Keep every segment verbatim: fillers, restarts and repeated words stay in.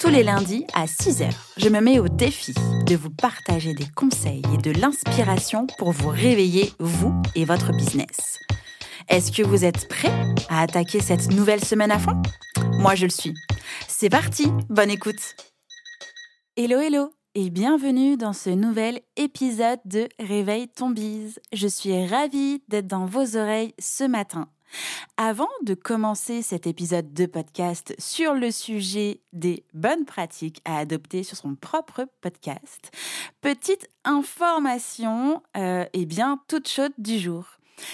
Tous les lundis à six heures, je me mets au défi de vous partager des conseils et de l'inspiration pour vous réveiller, vous et votre business. Est-ce que vous êtes prêts à attaquer cette nouvelle semaine à fond ? Moi, je le suis. C'est parti, bonne écoute ! Hello, hello et bienvenue dans ce nouvel épisode de Réveille ton biz. Je suis ravie d'être dans vos oreilles ce matin. Avant de commencer cet épisode de podcast sur le sujet des bonnes pratiques à adopter sur son propre podcast, petite information euh, et bien toute chaude du jour.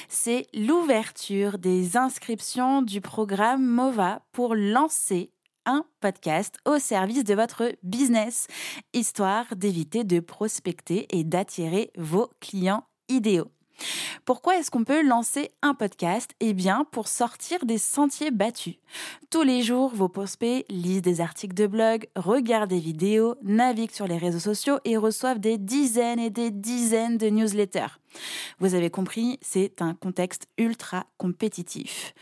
C'est l'ouverture des inscriptions du programme MOVA pour lancer un podcast au service de votre business, histoire d'éviter de prospecter et d'attirer vos clients idéaux. Pourquoi est-ce qu'on peut lancer un podcast ? Eh bien, pour sortir des sentiers battus. Tous les jours, vos prospects lisent des articles de blog, regardent des vidéos, naviguent sur les réseaux sociaux et reçoivent des dizaines et des dizaines de newsletters. Vous avez compris, c'est un contexte ultra compétitif.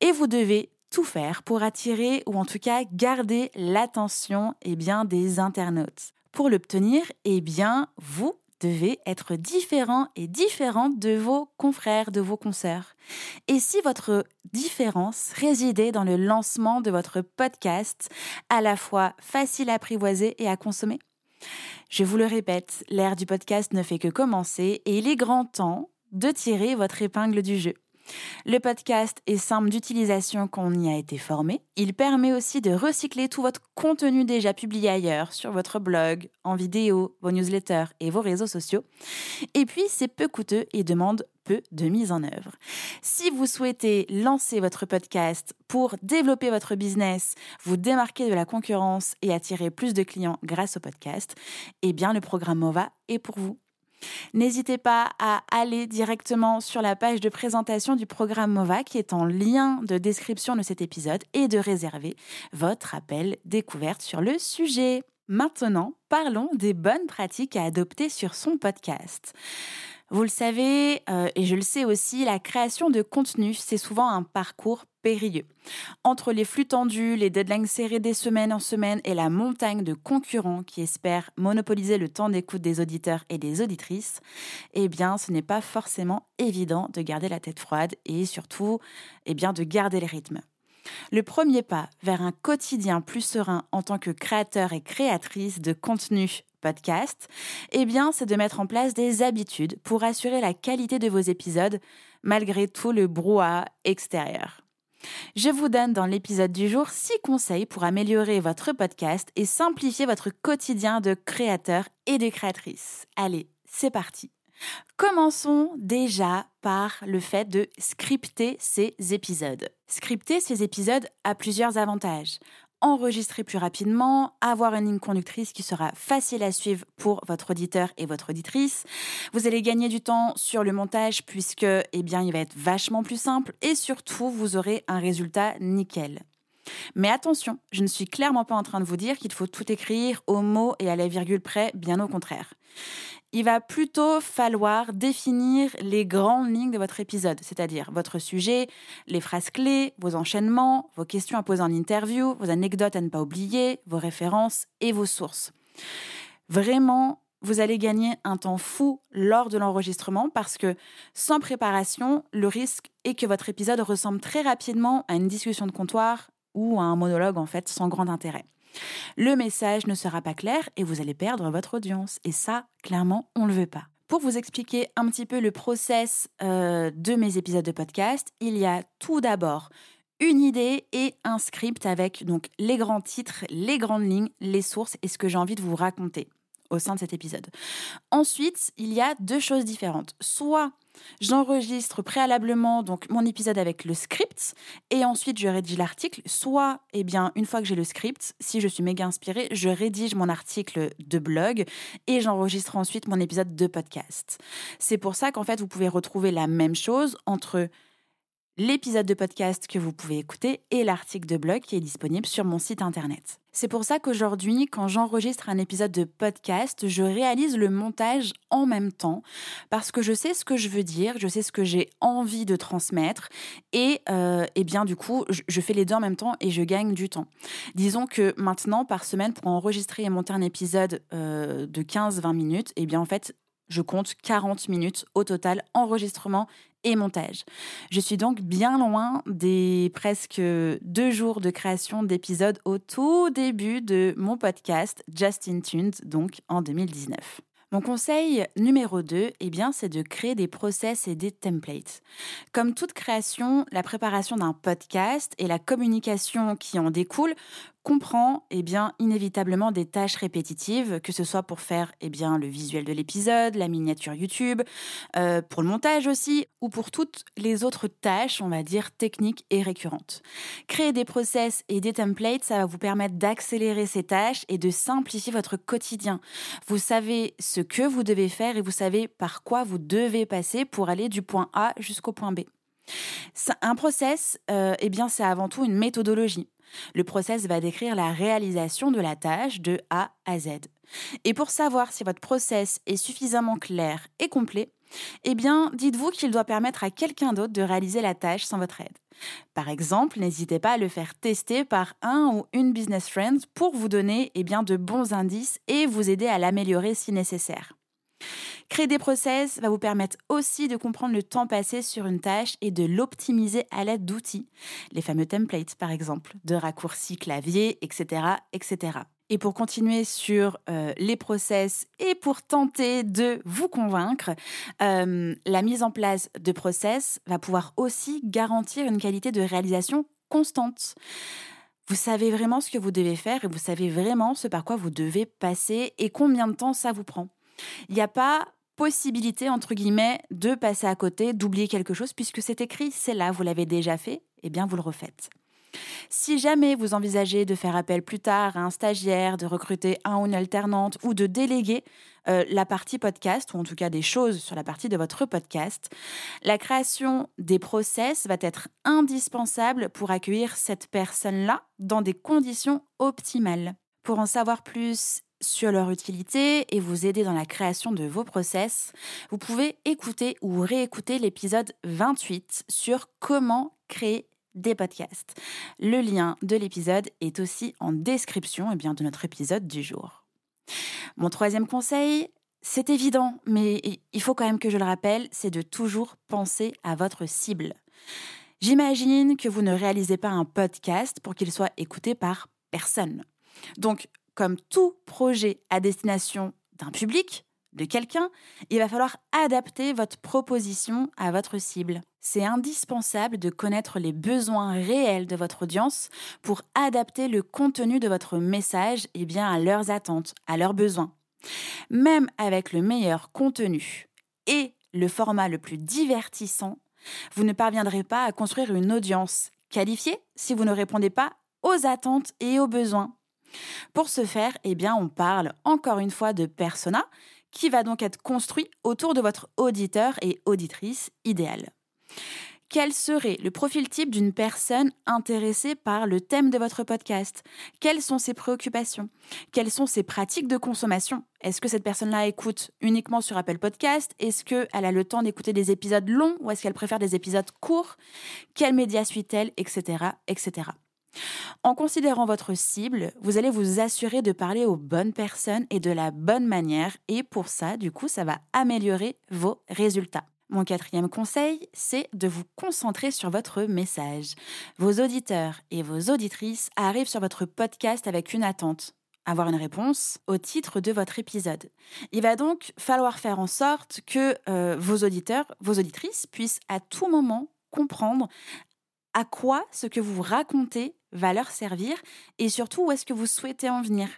Et vous devez tout faire pour attirer ou en tout cas garder l'attention eh bien, des internautes. Pour l'obtenir, eh bien, vous devez être différent et différente de vos confrères, de vos consoeurs. Et si votre différence résidait dans le lancement de votre podcast, à la fois facile à apprivoiser et à consommer ? Je vous le répète, l'ère du podcast ne fait que commencer et il est grand temps de tirer votre épingle du jeu. Le podcast est simple d'utilisation quand on y a été formé. Il permet aussi de recycler tout votre contenu déjà publié ailleurs, sur votre blog, en vidéo, vos newsletters et vos réseaux sociaux. Et puis, c'est peu coûteux et demande peu de mise en œuvre. Si vous souhaitez lancer votre podcast pour développer votre business, vous démarquer de la concurrence et attirer plus de clients grâce au podcast, eh bien, le programme MOVA est pour vous. N'hésitez pas à aller directement sur la page de présentation du programme MOVA qui est en lien de description de cet épisode et de réserver votre appel découverte sur le sujet. Maintenant, parlons des bonnes pratiques à adopter sur son podcast. Vous le savez, euh, et je le sais aussi, la création de contenu, c'est souvent un parcours périlleux. Entre les flux tendus, les deadlines serrées des semaines en semaine et la montagne de concurrents qui espèrent monopoliser le temps d'écoute des auditeurs et des auditrices, eh bien, ce n'est pas forcément évident de garder la tête froide et surtout, eh bien, de garder le rythme. Le premier pas vers un quotidien plus serein en tant que créateur et créatrice de contenu podcast, eh bien, c'est de mettre en place des habitudes pour assurer la qualité de vos épisodes malgré tout le brouhaha extérieur. Je vous donne dans l'épisode du jour six conseils pour améliorer votre podcast et simplifier votre quotidien de créateur et de créatrice. Allez, c'est parti. Commençons déjà par le fait de scripter ces épisodes. Scripter ces épisodes a plusieurs avantages. Enregistrer plus rapidement, avoir une ligne conductrice qui sera facile à suivre pour votre auditeur et votre auditrice. Vous allez gagner du temps sur le montage puisque, eh bien, il va être vachement plus simple et surtout, vous aurez un résultat nickel. Mais attention, je ne suis clairement pas en train de vous dire qu'il faut tout écrire au mot et à la virgule près, bien au contraire. Il va plutôt falloir définir les grandes lignes de votre épisode, c'est-à-dire votre sujet, les phrases clés, vos enchaînements, vos questions à poser en interview, vos anecdotes à ne pas oublier, vos références et vos sources. Vraiment, vous allez gagner un temps fou lors de l'enregistrement parce que sans préparation, le risque est que votre épisode ressemble très rapidement à une discussion de comptoir ou à un monologue en fait sans grand intérêt. Le message ne sera pas clair et vous allez perdre votre audience. Et ça, clairement, on ne le veut pas. Pour vous expliquer un petit peu le process euh, de mes épisodes de podcast, il y a tout d'abord une idée et un script avec donc les grands titres, les grandes lignes, les sources et ce que j'ai envie de vous raconter. au sein de cet épisode. Ensuite, il y a deux choses différentes. Soit j'enregistre préalablement donc mon épisode avec le script et ensuite je rédige l'article, soit eh bien, une fois que j'ai le script, si je suis méga inspirée, je rédige mon article de blog et j'enregistre ensuite mon épisode de podcast. C'est pour ça qu'en fait vous pouvez retrouver la même chose entre l'épisode de podcast que vous pouvez écouter et l'article de blog qui est disponible sur mon site internet. C'est pour ça qu'aujourd'hui, quand j'enregistre un épisode de podcast, je réalise le montage en même temps parce que je sais ce que je veux dire, je sais ce que j'ai envie de transmettre et, euh, et bien du coup, je, je fais les deux en même temps et je gagne du temps. Disons que maintenant, par semaine, pour enregistrer et monter un épisode euh, de quinze à vingt minutes, et bien en fait, je compte quarante minutes au total enregistrement et montage. Je suis donc bien loin des presque deux jours de création d'épisodes au tout début de mon podcast Just In Tunes, donc en deux mille dix-neuf. Mon conseil numéro deux, eh bien, c'est de créer des process et des templates. Comme toute création, la préparation d'un podcast et la communication qui en découle comprend eh bien, inévitablement des tâches répétitives, que ce soit pour faire eh bien, le visuel de l'épisode, la miniature YouTube, euh, pour le montage aussi, ou pour toutes les autres tâches, on va dire, techniques et récurrentes. Créer des process et des templates, ça va vous permettre d'accélérer ces tâches et de simplifier votre quotidien. Vous savez ce que vous devez faire et vous savez par quoi vous devez passer pour aller du point A jusqu'au point B. Un process, euh, eh bien, c'est avant tout une méthodologie. Le process va décrire la réalisation de la tâche de A à Z. Et pour savoir si votre process est suffisamment clair et complet, eh bien, dites-vous qu'il doit permettre à quelqu'un d'autre de réaliser la tâche sans votre aide. Par exemple, n'hésitez pas à le faire tester par un ou une business friend pour vous donner eh bien, de bons indices et vous aider à l'améliorer si nécessaire. Créer des process va vous permettre aussi de comprendre le temps passé sur une tâche et de l'optimiser à l'aide d'outils, les fameux templates par exemple, de raccourcis clavier, et cetera, et cetera. Et pour continuer sur euh, les process et pour tenter de vous convaincre, euh, la mise en place de process va pouvoir aussi garantir une qualité de réalisation constante. Vous savez vraiment ce que vous devez faire et vous savez vraiment ce par quoi vous devez passer et combien de temps ça vous prend. Il n'y a pas possibilité, entre guillemets, de passer à côté, d'oublier quelque chose, puisque c'est écrit, c'est là, vous l'avez déjà fait, et bien vous le refaites. Si jamais vous envisagez de faire appel plus tard à un stagiaire, de recruter un ou une alternante, ou de déléguer euh, la partie podcast, ou en tout cas des choses sur la partie de votre podcast, la création des process va être indispensable pour accueillir cette personne-là dans des conditions optimales. Pour en savoir plus sur leur utilité et vous aider dans la création de vos process, vous pouvez écouter ou réécouter l'épisode vingt-huit sur comment créer des podcasts. Le lien de l'épisode est aussi en description eh bien, de notre épisode du jour. Mon troisième conseil, c'est évident, mais il faut quand même que je le rappelle, c'est de toujours penser à votre cible. J'imagine que vous ne réalisez pas un podcast pour qu'il soit écouté par personne. Donc, comme tout projet à destination d'un public, de quelqu'un, il va falloir adapter votre proposition à votre cible. C'est indispensable de connaître les besoins réels de votre audience pour adapter le contenu de votre message eh bien, à leurs attentes, à leurs besoins. Même avec le meilleur contenu et le format le plus divertissant, vous ne parviendrez pas à construire une audience qualifiée si vous ne répondez pas aux attentes et aux besoins. Pour ce faire, eh bien, on parle encore une fois de persona qui va donc être construit autour de votre auditeur et auditrice idéale. Quel serait le profil type d'une personne intéressée par le thème de votre podcast ? Quelles sont ses préoccupations ? Quelles sont ses pratiques de consommation ? Est-ce que cette personne-là écoute uniquement sur Apple Podcast ? Est-ce qu'elle a le temps d'écouter des épisodes longs ou est-ce qu'elle préfère des épisodes courts ? Quels médias suit-elle ? Etc. etc. En considérant votre cible, vous allez vous assurer de parler aux bonnes personnes et de la bonne manière et pour ça, du coup, ça va améliorer vos résultats. Mon quatrième conseil, c'est de vous concentrer sur votre message. Vos auditeurs et vos auditrices arrivent sur votre podcast avec une attente, avoir une réponse au titre de votre épisode. Il va donc falloir faire en sorte que euh, vos auditeurs, vos auditrices puissent à tout moment comprendre à quoi ce que vous racontez va leur servir et surtout où est-ce que vous souhaitez en venir.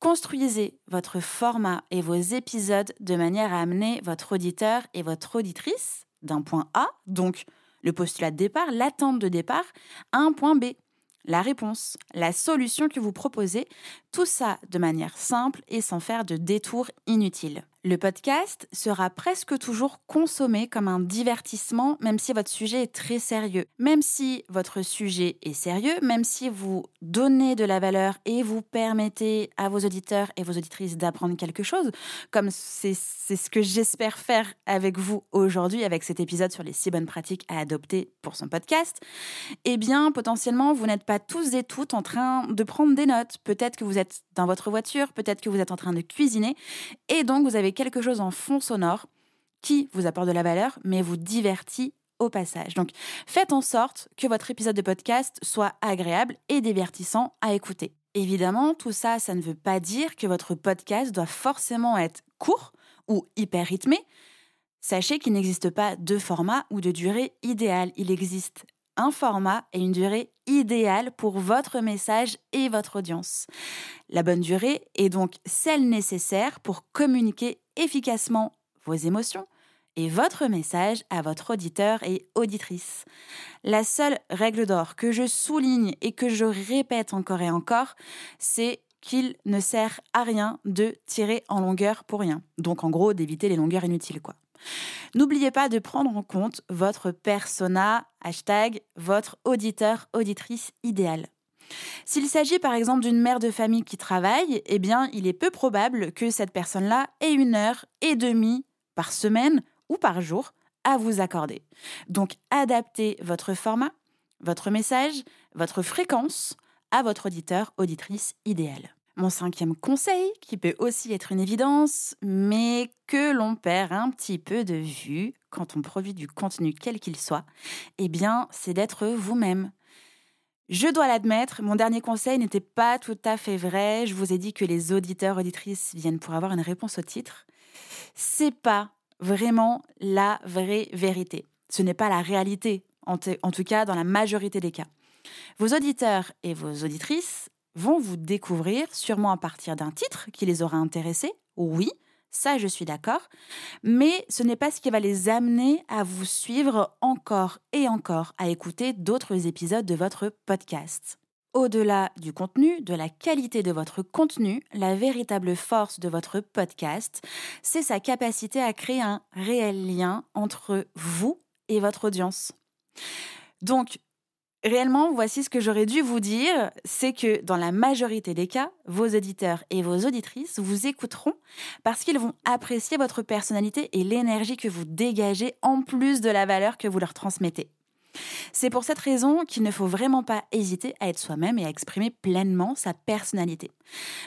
Construisez votre format et vos épisodes de manière à amener votre auditeur et votre auditrice d'un point A, donc le postulat de départ, l'attente de départ, à un point B, la réponse, la solution que vous proposez, tout ça de manière simple et sans faire de détours inutiles. Le podcast sera presque toujours consommé comme un divertissement, même si votre sujet est très sérieux. Même si votre sujet est sérieux, même si vous donnez de la valeur et vous permettez à vos auditeurs et vos auditrices d'apprendre quelque chose, comme c'est, c'est ce que j'espère faire avec vous aujourd'hui, avec cet épisode sur les six bonnes pratiques à adopter pour son podcast, eh bien, potentiellement, vous n'êtes pas tous et toutes en train de prendre des notes. Peut-être que vous êtes dans votre voiture, peut-être que vous êtes en train de cuisiner, et donc vous avez quelque chose en fond sonore qui vous apporte de la valeur mais vous divertit au passage. Donc faites en sorte que votre épisode de podcast soit agréable et divertissant à écouter. Évidemment, tout ça, ça ne veut pas dire que votre podcast doit forcément être court ou hyper rythmé. Sachez qu'il n'existe pas de format ou de durée idéale. Il existe un format et une durée idéale pour votre message et votre audience. La bonne durée est donc celle nécessaire pour communiquer efficacement vos émotions et votre message à votre auditeur et auditrice. La seule règle d'or que je souligne et que je répète encore et encore, c'est qu'il ne sert à rien de tirer en longueur pour rien. Donc en gros, d'éviter les longueurs inutiles, quoi. N'oubliez pas de prendre en compte votre persona, hashtag votre auditeur, auditrice idéale. S'il s'agit par exemple d'une mère de famille qui travaille, eh bien il est peu probable que cette personne-là ait une heure et demie par semaine ou par jour à vous accorder. Donc adaptez votre format, votre message, votre fréquence à votre auditeur, auditrice idéale. Mon cinquième conseil, qui peut aussi être une évidence, mais que l'on perd un petit peu de vue quand on produit du contenu quel qu'il soit, eh bien, c'est d'être vous-même. Je dois l'admettre, mon dernier conseil n'était pas tout à fait vrai. Je vous ai dit que les auditeurs, auditrices viennent pour avoir une réponse au titre. C'est pas vraiment la vraie vérité. Ce n'est pas la réalité, en, t- en tout cas dans la majorité des cas. Vos auditeurs et vos auditrices vont vous découvrir, sûrement à partir d'un titre qui les aura intéressés. Oui, ça je suis d'accord, mais ce n'est pas ce qui va les amener à vous suivre encore et encore, à écouter d'autres épisodes de votre podcast. Au-delà du contenu, de la qualité de votre contenu, la véritable force de votre podcast, c'est sa capacité à créer un réel lien entre vous et votre audience. Donc, réellement, voici ce que j'aurais dû vous dire, c'est que dans la majorité des cas, vos auditeurs et vos auditrices vous écouteront parce qu'ils vont apprécier votre personnalité et l'énergie que vous dégagez en plus de la valeur que vous leur transmettez. C'est pour cette raison qu'il ne faut vraiment pas hésiter à être soi-même et à exprimer pleinement sa personnalité.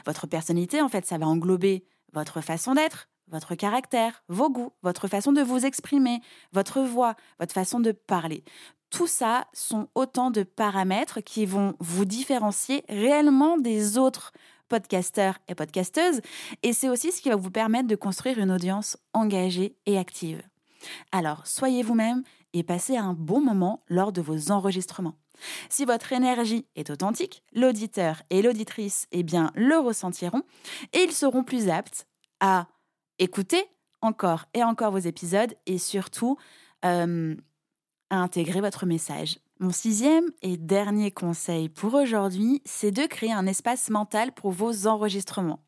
Votre personnalité, en fait, ça va englober votre façon d'être, votre caractère, vos goûts, votre façon de vous exprimer, votre voix, votre façon de parler. Tout ça sont autant de paramètres qui vont vous différencier réellement des autres podcasteurs et podcasteuses. Et c'est aussi ce qui va vous permettre de construire une audience engagée et active. Alors, soyez vous-même et passez un bon moment lors de vos enregistrements. Si votre énergie est authentique, l'auditeur et l'auditrice, eh bien, le ressentiront et ils seront plus aptes à écouter encore et encore vos épisodes et surtout Euh, à intégrer votre message. Mon sixième et dernier conseil pour aujourd'hui, c'est de créer un espace mental pour vos enregistrements.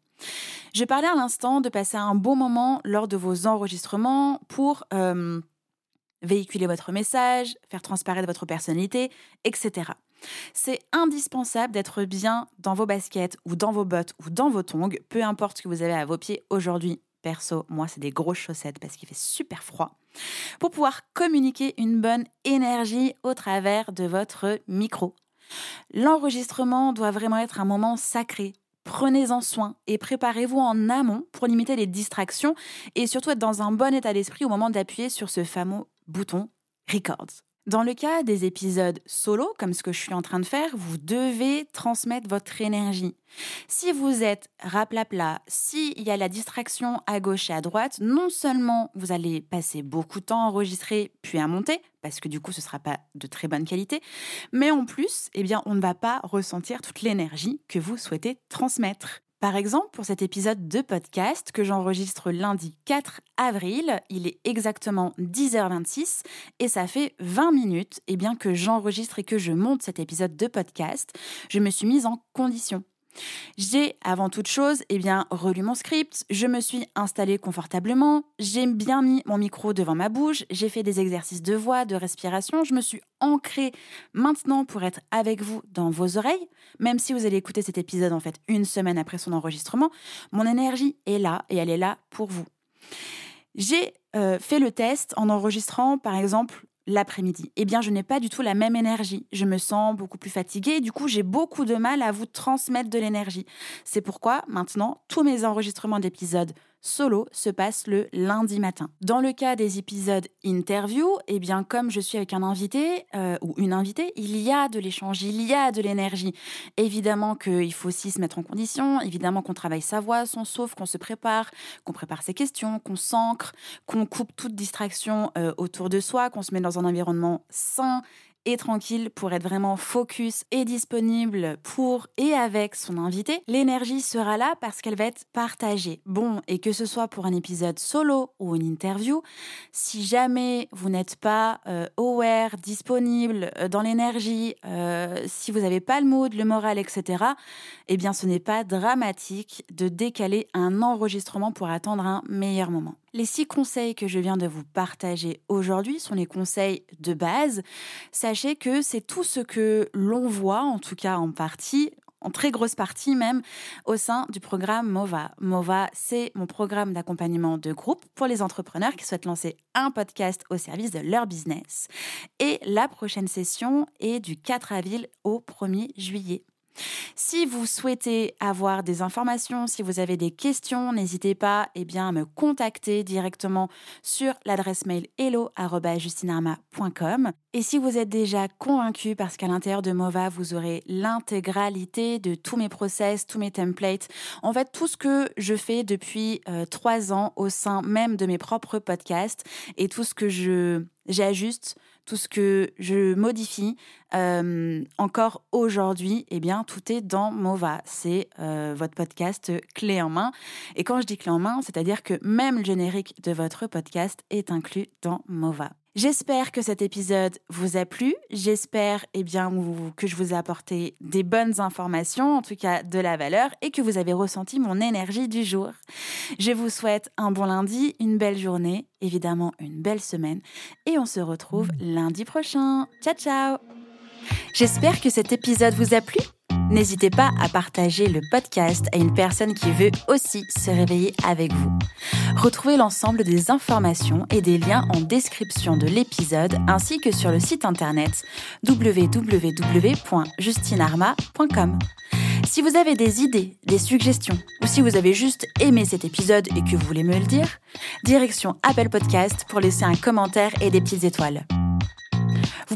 Je parlais à l'instant de passer un bon moment lors de vos enregistrements pour euh, véhiculer votre message, faire transparaître votre personnalité, et cetera. C'est indispensable d'être bien dans vos baskets ou dans vos bottes ou dans vos tongs, peu importe ce que vous avez à vos pieds aujourd'hui. Perso, moi, c'est des grosses chaussettes parce qu'il fait super froid, pour pouvoir communiquer une bonne énergie au travers de votre micro. L'enregistrement doit vraiment être un moment sacré. Prenez-en soin et préparez-vous en amont pour limiter les distractions et surtout être dans un bon état d'esprit au moment d'appuyer sur ce fameux bouton « Record ». Dans le cas des épisodes solo, comme ce que je suis en train de faire, vous devez transmettre votre énergie. Si vous êtes raplapla, s'il y a la distraction à gauche et à droite, non seulement vous allez passer beaucoup de temps à enregistrer puis à monter, parce que du coup ce ne sera pas de très bonne qualité, mais en plus, eh bien, on ne va pas ressentir toute l'énergie que vous souhaitez transmettre. Par exemple, pour cet épisode de podcast que j'enregistre lundi quatre avril, il est exactement dix heures vingt-six et ça fait vingt minutes et bien que j'enregistre et que je monte cet épisode de podcast, je me suis mise en condition. J'ai, avant toute chose, eh bien, relu mon script, je me suis installée confortablement, j'ai bien mis mon micro devant ma bouche, j'ai fait des exercices de voix, de respiration, je me suis ancrée maintenant pour être avec vous dans vos oreilles, même si vous allez écouter cet épisode en fait une semaine après son enregistrement, mon énergie est là et elle est là pour vous. J'ai euh, fait le test en enregistrant par exemple l'après-midi, eh bien, je n'ai pas du tout la même énergie. Je me sens beaucoup plus fatiguée et du coup, j'ai beaucoup de mal à vous transmettre de l'énergie. C'est pourquoi, maintenant, tous mes enregistrements d'épisodes solo se passent le lundi matin. Dans le cas des épisodes interview, eh bien, comme je suis avec un invité euh, ou une invitée, il y a de l'échange, il y a de l'énergie. Évidemment qu'il faut aussi se mettre en condition, évidemment qu'on travaille sa voix, son souffle, qu'on se prépare, qu'on prépare ses questions, qu'on s'ancre, qu'on coupe toute distraction euh, autour de soi, qu'on se met dans un environnement sain et tranquille pour être vraiment focus et disponible pour et avec son invité. L'énergie sera là parce qu'elle va être partagée. Bon, et que ce soit pour un épisode solo ou une interview, si jamais vous n'êtes pas euh, aware, disponible, euh, dans l'énergie, euh, si vous n'avez pas le mood, le moral, et cetera, eh bien, ce n'est pas dramatique de décaler un enregistrement pour attendre un meilleur moment. Les six conseils que je viens de vous partager aujourd'hui sont les conseils de base. Sachez que c'est tout ce que l'on voit, en tout cas en partie, en très grosse partie même, au sein du programme MOVA. MOVA, c'est mon programme d'accompagnement de groupe pour les entrepreneurs qui souhaitent lancer un podcast au service de leur business. Et la prochaine session est du quatre avril au premier juillet. Si vous souhaitez avoir des informations, si vous avez des questions, n'hésitez pas eh bien, à me contacter directement sur l'adresse mail hello arobase justine arma point com. Et si vous êtes déjà convaincu, parce qu'à l'intérieur de MOVA, vous aurez l'intégralité de tous mes process, tous mes templates, en fait tout ce que je fais depuis euh, trois ans au sein même de mes propres podcasts et tout ce que je, j'ajuste, tout ce que je modifie euh, encore aujourd'hui, eh bien, tout est dans MOVA. C'est euh, votre podcast clé en main. Et quand je dis clé en main, c'est-à-dire que même le générique de votre podcast est inclus dans MOVA. J'espère que cet épisode vous a plu. J'espère eh bien, que je vous ai apporté des bonnes informations, en tout cas de la valeur, et que vous avez ressenti mon énergie du jour. Je vous souhaite un bon lundi, une belle journée, évidemment une belle semaine, et on se retrouve lundi prochain. Ciao, ciao! J'espère que cet épisode vous a plu. N'hésitez pas à partager le podcast à une personne qui veut aussi se réveiller avec vous. Retrouvez l'ensemble des informations et des liens en description de l'épisode ainsi que sur le site internet w w w point justine arma point com. Si vous avez des idées, des suggestions ou si vous avez juste aimé cet épisode et que vous voulez me le dire, direction Apple Podcast pour laisser un commentaire et des petites étoiles. Vous